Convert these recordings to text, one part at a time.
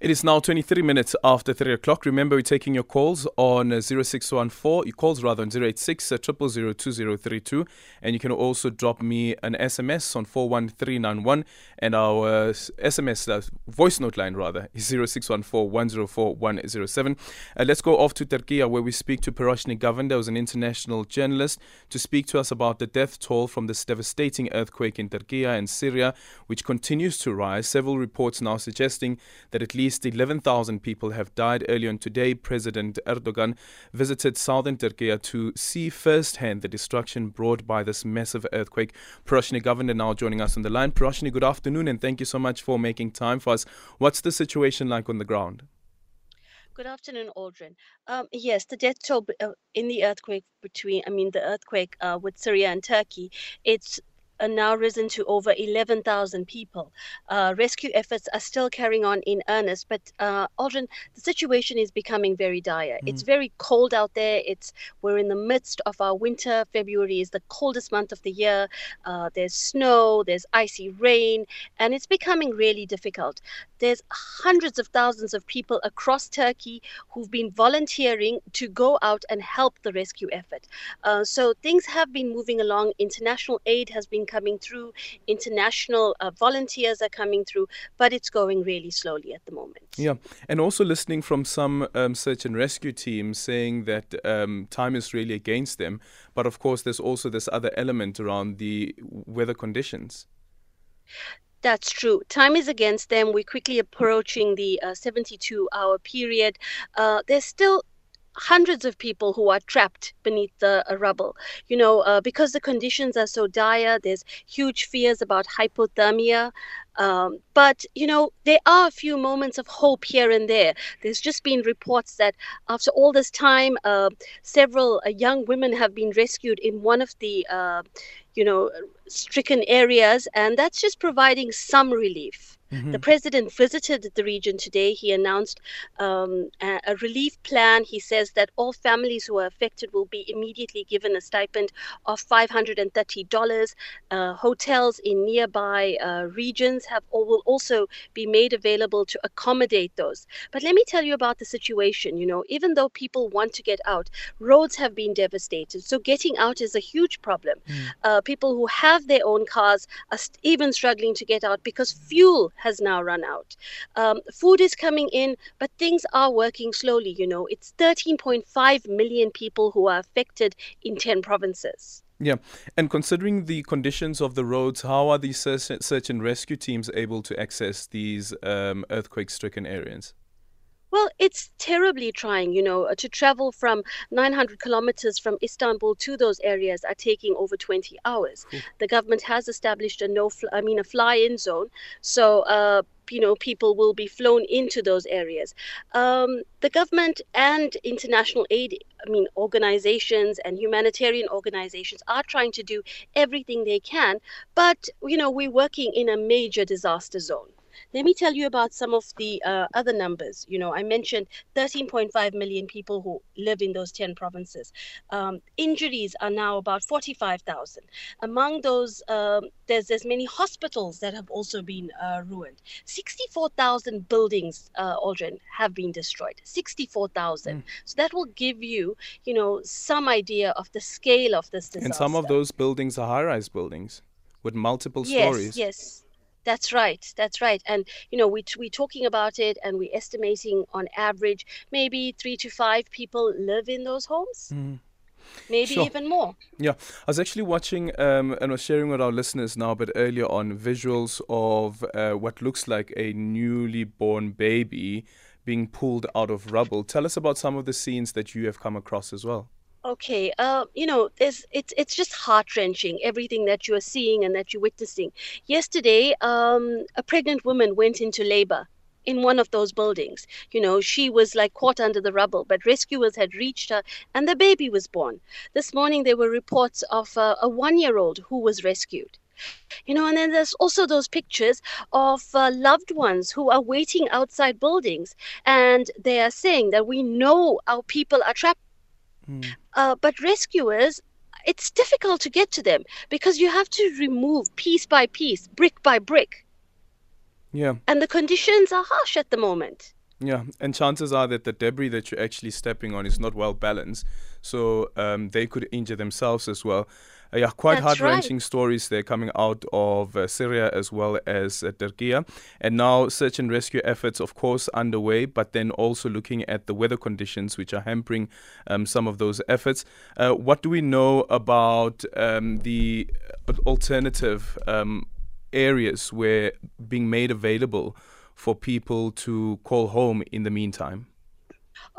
It is now 23 minutes after 3 o'clock. Remember, we're taking your calls on 0614, your calls rather on 086 0002032. And you can also drop me an SMS on 41391. And our voice note line rather is 0614 104 107. Let's go off to Turkiye, where we speak to Peroshni Govender, who's an international journalist, to speak to us about the death toll from this devastating earthquake in Turkiye and Syria, which continues to rise. Several reports now suggesting that at least 11,000 people have died. Earlier on today, President Erdogan visited southern Turkey to see firsthand the destruction brought by this massive earthquake. Peroshni Govender now joining us on the line. Peroshni, good afternoon, and thank you so much for making time for us. What's the situation like on the ground? Good afternoon, Aldrin. Yes, the death toll in the earthquake with Syria and Turkey, it's now risen to over 11,000 people. Rescue efforts are still carrying on in earnest, but Aldrin, the situation is becoming very dire. Mm. It's very cold out there. We're in the midst of our winter. February is the coldest month of the year. There's snow, there's icy rain, and it's becoming really difficult. There's hundreds of thousands of people across Turkey who've been volunteering to go out and help the rescue effort. So things have been moving along. International aid has been coming through, international volunteers are coming through, but it's going really slowly at the moment. Yeah, and also listening from some search and rescue teams saying that time is really against them, but of course there's also this other element around the weather conditions. That's true. Time is against them. We're quickly approaching the 72-hour period. There's still hundreds of people who are trapped beneath the rubble, because the conditions are so dire. There's huge fears about hypothermia, but there are a few moments of hope here and there. There's just been reports that after all this time, several young women have been rescued in one of the stricken areas, and that's just providing some relief. Mm-hmm. The president visited the region today. He announced a relief plan. He says that all families who are affected will be immediately given a stipend of $530. Hotels in nearby regions will also be made available to accommodate those. But let me tell you about the situation. Even though people want to get out, roads have been devastated. So getting out is a huge problem. Mm. People who have their own cars are even struggling to get out because fuel has now run out. Food is coming in, but things are working slowly. It's 13.5 million people who are affected in 10 provinces. Yeah, and considering the conditions of the roads, how are the search and rescue teams able to access these earthquake-stricken areas? Well, it's terribly trying, to travel from 900 kilometers from Istanbul to those areas are taking over 20 hours. Cool. The government has established a fly-in zone. So, people will be flown into those areas. The government and international aid organizations and humanitarian organizations are trying to do everything they can. But, we're working in a major disaster zone. Let me tell you about some of the other numbers. I mentioned 13.5 million people who live in those 10 provinces. Injuries are now about 45,000. Among those, there's many hospitals that have also been ruined. 64,000 buildings, Aldrin, have been destroyed. 64,000. Mm. So that will give you, some idea of the scale of this disaster. And some of those buildings are high-rise buildings with multiple stories. Yes. That's right. And, we're talking about it, and we're estimating on average maybe 3 to 5 people live in those homes. Mm. Maybe sure. Even more. Yeah. I was actually watching and was sharing with our listeners now, but earlier on, visuals of what looks like a newly born baby being pulled out of rubble. Tell us about some of the scenes that you have come across as well. Okay, it's just heart-wrenching, everything that you are seeing and that you're witnessing. Yesterday, a pregnant woman went into labor in one of those buildings. She was caught under the rubble, but rescuers had reached her and the baby was born. This morning, there were reports of a 1-year-old who was rescued. And then there's also those pictures of loved ones who are waiting outside buildings, and they are saying that we know our people are trapped. Mm. But rescuers it's difficult to get to them because you have to remove piece by piece, brick by brick. Yeah. And the conditions are harsh at the moment. Yeah, and chances are that the debris that you're actually stepping on is not well balanced, so they could injure themselves as well. Yeah, quite heart-wrenching stories there coming out of Syria as well as Turkiye. And now search and rescue efforts, of course, underway, but then also looking at the weather conditions which are hampering some of those efforts. What do we know about the alternative areas where being made available for people to call home in the meantime?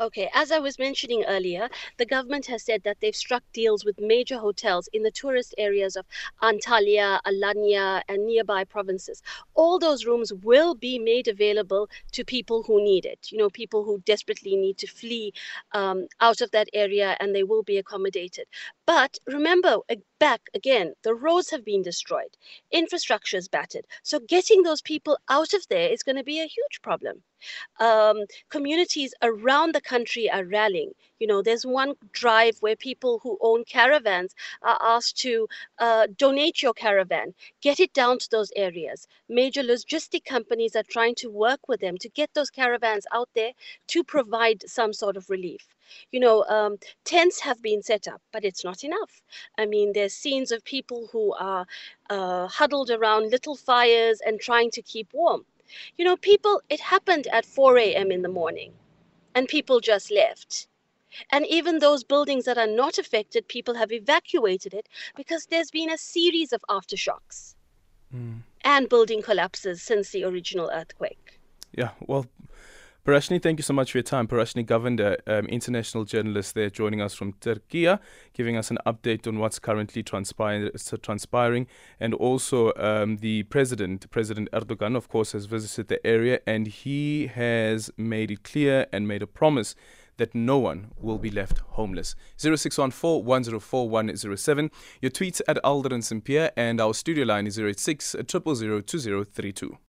Okay, as I was mentioning earlier, the government has said that they've struck deals with major hotels in the tourist areas of Antalya, Alanya, and nearby provinces. All those rooms will be made available to people who need it, you know, people who desperately need to flee out of that area, and they will be accommodated. But remember, again, the roads have been destroyed, infrastructure is battered. So getting those people out of there is going to be a huge problem. Communities around the country are rallying. You know, there's one drive where people who own caravans are asked to donate your caravan, get it down to those areas. Major logistic companies are trying to work with them to get those caravans out there to provide some sort of relief. You know, tents have been set up, but it's not enough. I mean, there's scenes of people who are huddled around little fires and trying to keep warm. You know, people, it happened at 4 a.m. in the morning and people just left. And even those buildings that are not affected, people have evacuated it because there's been a series of aftershocks and building collapses since the original earthquake. Yeah, well, Peroshni, thank you so much for your time. Peroshni Govender, international journalist there, joining us from Turkiye, giving us an update on what's currently transpiring. And also the President Erdogan, of course, has visited the area, and he has made it clear and made a promise that no one will be left homeless. 0614-104-107. Your tweets at Alder and St. Pierre, and our studio line is 086-000-2032.